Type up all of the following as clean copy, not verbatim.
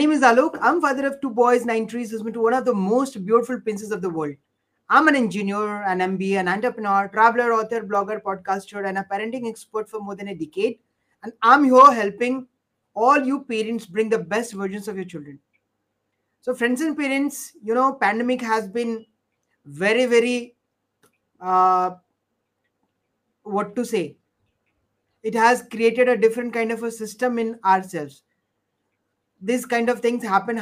name is Alok. I'm father of two boys, 9 trees, husband to one of the most beautiful princesses of the world. I'm an engineer, an MBA, an entrepreneur, traveler, author, blogger, podcaster, and a parenting expert for more than a decade. And I'm here helping all you parents bring the best versions of your children. So friends and parents, you know, pandemic has been very, very, what to say? It has created a different kind of a system in ourselves. This kind of things happen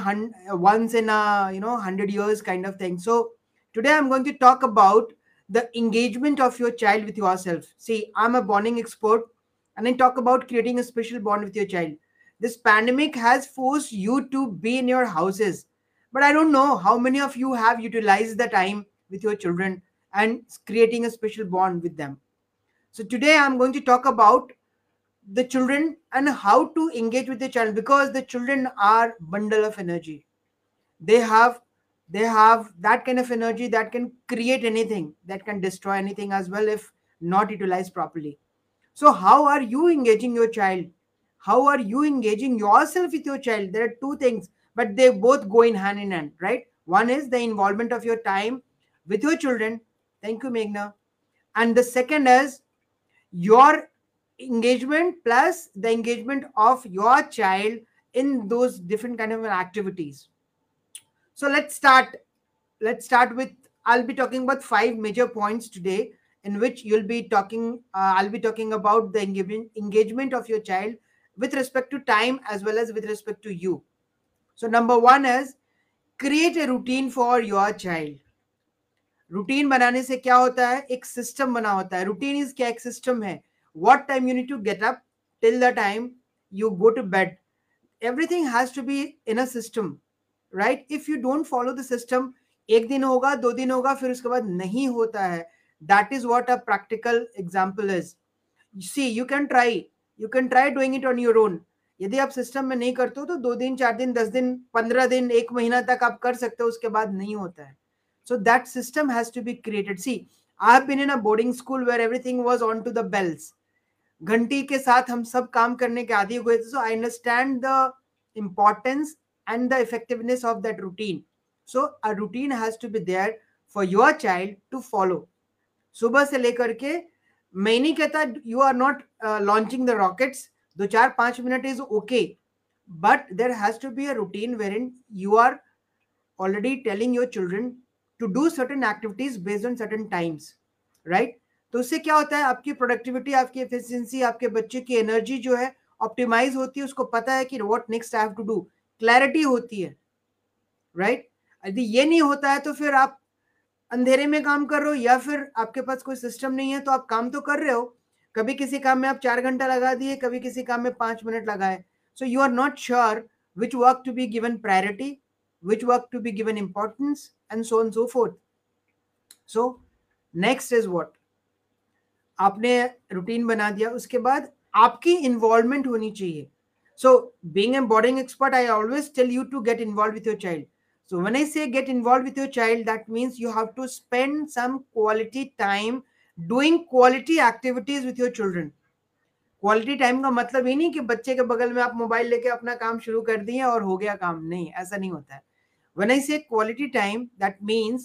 once in a, 100 years kind of thing. So today I'm going to talk about the engagement of your child with yourself. See, I'm a bonding expert and I talk about creating a special bond with your child. This pandemic has forced you to be in your houses, but I don't know how many of you have utilized the time with your children and creating a special bond with them. So today I'm going to talk about the children and how to engage with the child, because the children are a bundle of energy. They have that kind of energy that can create anything, that can destroy anything as well if not utilized properly. So how are you engaging your child? How are you engaging yourself with your child? There are two things, but they both go in hand, right? One is the involvement of your time with your children. Thank you, Meghna. And the second is your engagement plus the engagement of your child in those different kind of activities. So let's start with, I'll be talking about 5 major points today in which you'll be talking, I'll be talking about the engagement of your child with respect to time as well as with respect to you. So number 1 is create a routine for your child. Routine बनाने से क्या होता है? एक system बना होता है. Routine is क्या? एक system है. What time you need to get up till the time you go to bed. Everything has to be in a system, right? If you don't follow the system, 1 दिन होगा, 2 दिन होगा, फिर उसके बाद नहीं होता है. That is what a practical example is. See, you can try doing it on your own. यदि आप सिस्टम में नहीं करते हो तो 2 दिन 4 दिन 10 दिन 15 दिन 1 महीना तक आप कर सकते हो, उसके बाद नहीं होता है. So that system has to be created. See, I have been in a boarding school where everything was on to the bells. घंटी के साथ हम सब काम करने के आदी हो गए थे. So I understand the importance and the effectiveness of that routine. So a routine has to be there for your child to follow. सुबह से लेकर के, मैं नहीं कहता you are not launching the rockets. 2, 4, 5 minutes is okay, but there has to be a routine wherein you are already telling your children to do certain activities based on certain times, right? तो उससे क्या होता है? आपकी productivity, आपकी efficiency, आपके बच्चे की एनर्जी जो है ऑप्टिमाइज होती है. उसको पता है कि what next I have to do, clarity होती है, राइट? यदि ये नहीं होता है तो फिर आप अंधेरे में काम कर रहे हो, या फिर आपके पास कोई सिस्टम नहीं है. तो आप काम तो कर रहे हो, कभी किसी काम में आप 4 घंटा लगा दिए, कभी किसी काम में 5 मिनट लगाए. So you are not sure which work to be given priority, which work to be given importance and so forth. So next is what? आपने रूटीन बना दिया, उसके बाद आपकी इन्वॉल्वमेंट होनी चाहिए. So being a boarding expert, I always tell you to get involved with your child. So when I say get involved with your child, that means you have to spend some quality time doing quality activities with your children. Quality time का मतलब ये नहीं कि बच्चे के बगल में आप मोबाइल लेके अपना काम शुरू कर दिए और हो गया काम. नहीं, ऐसा नहीं होता है. When I say quality time, that means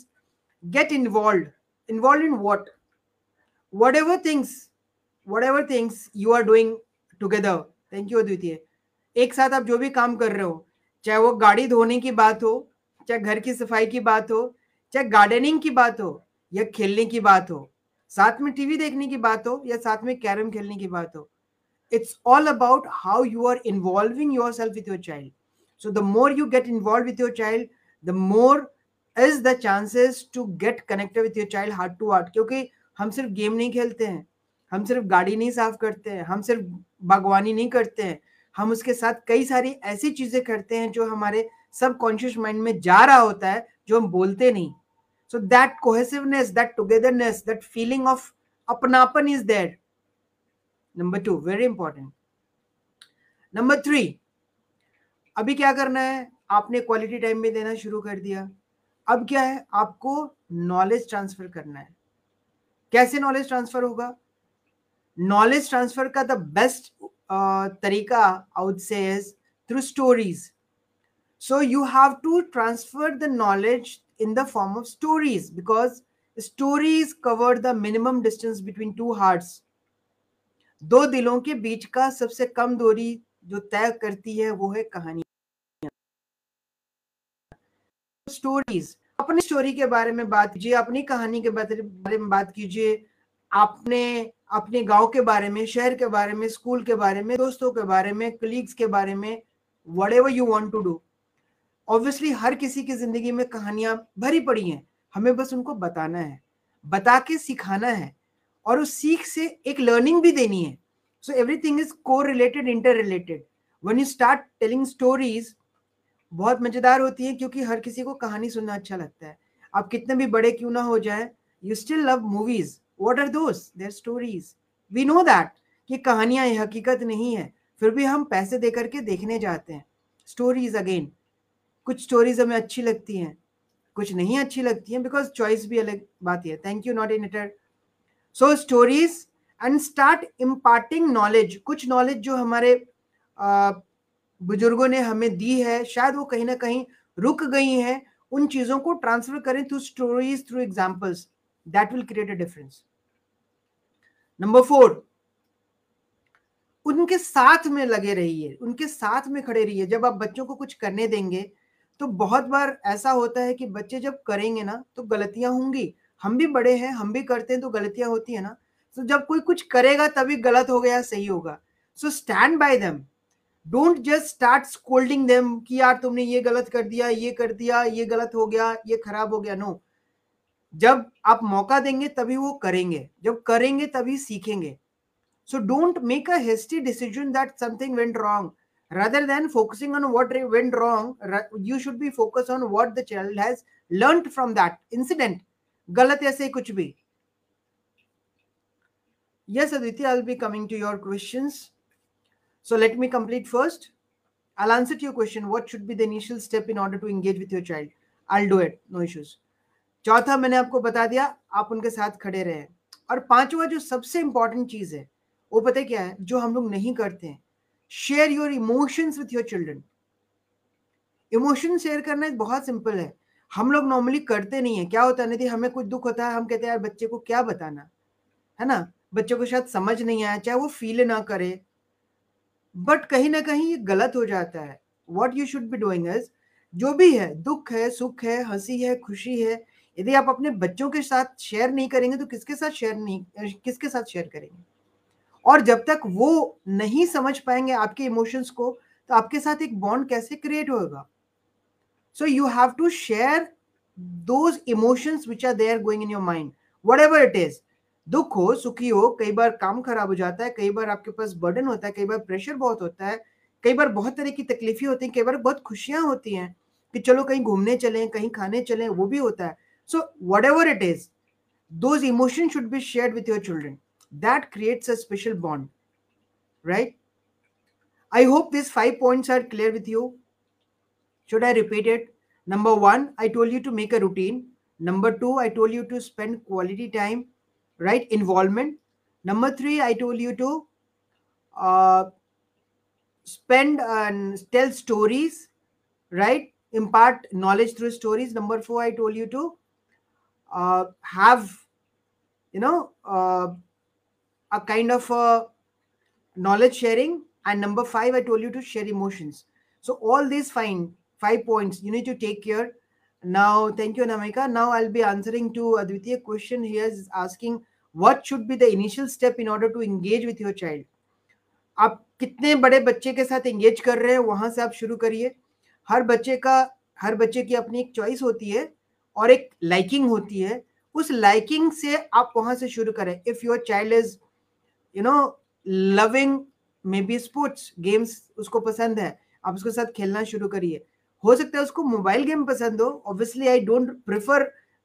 get involved. Involved in what? Whatever things you are doing together. Thank you, Adwitiya. एक साथ आप जो भी काम कर रहे हो, चाहे वो गाड़ी धोने की बात हो, चाहे घर की सफाई की बात हो, चाहे गार्डनिंग की बात हो, या खेलने की बात हो, साथ में टीवी देखने की बात हो, या साथ में कैरम खेलने की बात हो. It's all about how you are involving yourself with your child. So the more you get involved with your child, the more is the chances to get connected with your child heart to heart. क्योंकि हम सिर्फ game नहीं खेलते हैं, हम सिर्फ गाड़ी नहीं साफ करते हैं, हम सिर्फ बागवानी नहीं करते हैं. हम उसके साथ कई सारी ऐसी चीजें करते हैं जो हमारे सबकॉन्शियस माइंड में जा रहा होता है, जो हम बोलते नहीं. So that cohesiveness, that togetherness, that feeling of अपनापन is there. Number 2, very important. Number 3. अभी क्या करना है? आपने क्वालिटी टाइम में देना शुरू कर दिया. अब क्या है? आपको नॉलेज ट्रांसफर करना है. कैसे नॉलेज ट्रांसफर होगा? नॉलेज ट्रांसफर का द बेस्ट तरीका I would say is through stories. So you have to transfer the knowledge in the form of stories, because stories cover the minimum distance between two hearts. दो दिलों के बीच का सबसे कम दूरी जो तय करती है वो है कहानी। स्टोरीज, अपनी स्टोरी के बारे में बात कीजिए, अपनी कहानी के बारे में बात कीजिए, आपने अपने गांव के बारे में, शहर के बारे में, स्कूल के बारे में, दोस्तों के बारे में, कलीग्स के बारे में, whatever you want to do. Obviously हर किसी की जिंदगी में कहानियां भरी पड़ी हैं, हमें बस उनको बताना है, बता के सिखाना है और उस सीख से एक लर्निंग भी देनी है। So everything is correlated, inter related. When you start telling stories बहुत मजेदार होती है, क्योंकि हर किसी को कहानी सुनना अच्छा लगता है। आप कितने भी बड़े क्यों ना हो जाए, you still love movies. What are those? Their stories. We know that कि कहानियां ये हकीकत नहीं है, फिर भी हम पैसे दे करके देखने जाते हैं। स्टोरीज अगेन, कुछ स्टोरीज हमें अच्छी लगती हैं, कुछ नहीं अच्छी लगती हैं, बिकॉज चॉइस भी अलग बात है। Thank you, not edited. So stories and start imparting knowledge. कुछ नॉलेज जो हमारे बुजुर्गों ने हमें दी है, शायद वो कहीं ना कहीं रुक गई हैं, उन चीज़ों को ट्रांसफर करें through stories, through examples. That will create a difference. Number 4, उनके साथ में लगे रहिए, उनके साथ में खड़े रहिए। जब आप बच्चों को कुछ करने देंगे तो बहुत बार ऐसा होता है कि बच्चे जब करेंगे ना तो गलतियां होंगी। हम भी बड़े हैं, हम भी करते हैं तो गलतियां होती है ना। तो जब कोई कुछ करेगा तभी गलत हो गया, सही होगा। So stand by them, don't just start scolding them कि यार तुमने ये गलत कर दिया, ये कर दिया, ये गलत हो गया, ये खराब हो गया। नो, जब आप मौका देंगे तभी वो करेंगे, जब करेंगे तभी सीखेंगे। So don't make a hasty decision that something went wrong. rather than focusing on what went wrong, you should be focused on what the child has learnt from that incident. galat aise kuch bhi. Yes, Adwitiya, I'll be coming to your questions, so let me complete first. I'll answer to your question, what should be the initial step in order to engage with your child. I'll do it, no issues. चौथा मैंने आपको बता दिया, आप उनके साथ खड़े रहें। और पांचवा जो सबसे इंपॉर्टेंट चीज है वो पता क्या है, जो हम लोग नहीं करते हैं, share your emotions with your children. Emotion share करना बहुत सिंपल है, हम लोग नॉर्मली करते नहीं है। क्या होता है नहीं थी, हमें कुछ दुख होता है, हम कहते हैं यार बच्चे को क्या बताना है ना, बच्चे को शायद समझ नहीं आया, चाहे वो फील ना करे, बट कहीं ना कहीं ये गलत हो जाता है। What you should be doing is, जो भी है, दुख है, सुख है, हंसी है, खुशी है, यदि आप अपने बच्चों के साथ शेयर नहीं करेंगे तो किसके साथ शेयर करेंगे। और जब तक वो नहीं समझ पाएंगे आपके इमोशंस को, तो आपके साथ एक बॉन्ड कैसे क्रिएट होगा। So you have to share those emotions which are there going in your mind, whatever it is. दुख हो, सुखी हो, कई बार काम खराब हो जाता है, कई बार आपके पास बर्डन होता है, कई बार प्रेशर बहुत होता है, कई बार बहुत तरह की तकलीफें होती हैं, कई बार बहुत खुशियां होती हैं कि चलो कहीं घूमने चलें, कहीं खाने चलें, वो भी होता है। So whatever it is, those emotion should be shared with your children. That creates a special bond, right? I hope these 5 points are clear with you. Should I repeat it? Number 1, I told you to make a routine. Number 2, I told you to spend quality time, right? Involvement. Number 3, I told you to spend and tell stories, right? Impart knowledge through stories. Number 4, I told you to have, you know, a kind of knowledge sharing. And number 5, I told you to share emotions. So all these fine 5 points you need to take care. Now, thank you, Namika. Now I'll be answering to Adwitiya question. He is asking, what should be the initial step in order to engage with your child? आप कितने बड़े बच्चे के साथ engage कर रहे हैं, वहाँ से आप शुरू करिए। हर बच्चे की अपनी एक choice होती है और एक liking होती है, उस liking से आप वहाँ से शुरू करें। If your child is loving maybe sports games, उसको पसंद है, आप उसके साथ खेलना शुरू करिए। हो सकता है उसको मोबाइल गेम पसंद हो, obviously I don't prefer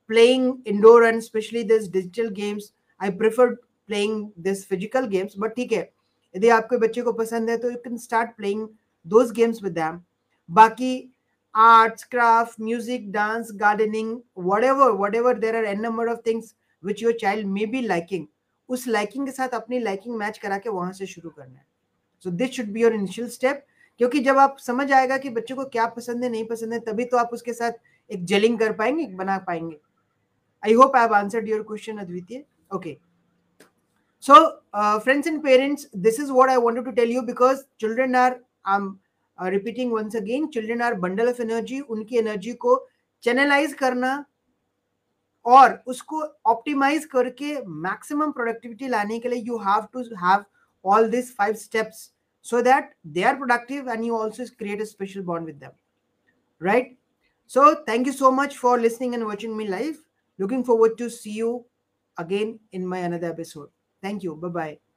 playing indoor and specially this digital games, I prefer playing this physical games, but ठीक है, यदि आपके बच्चे को पसंद है तो you can start playing those games with them. बाकी arts, craft, music, dance, gardening, whatever there are an number of things which your child may be liking, उस लाइकिंग के साथ अपनी लाइकिंग मैच करा के वहां से शुरू करना है। So this should be your initial step क्योंकि जब आप समझ आएगा कि बच्चों को क्या पसंद है नहीं पसंद है, तभी तो आप उसके साथ एक जेलिंग कर पाएंगे, बना पाएंगे। I hope I have answered your question Advitiya. Okay, so friends and parents, this is what I wanted to tell you, because children are, I'm repeating once again, children are bundle of energy। उनकी energy को channelize करना और उसको optimize करके maximum productivity लाने के लिए you have to have all these 5 steps so that they are productive and you also create a special bond with them, right? So thank you so much for listening and watching me live. Looking forward to see you again in my another episode. Thank you. Bye-bye.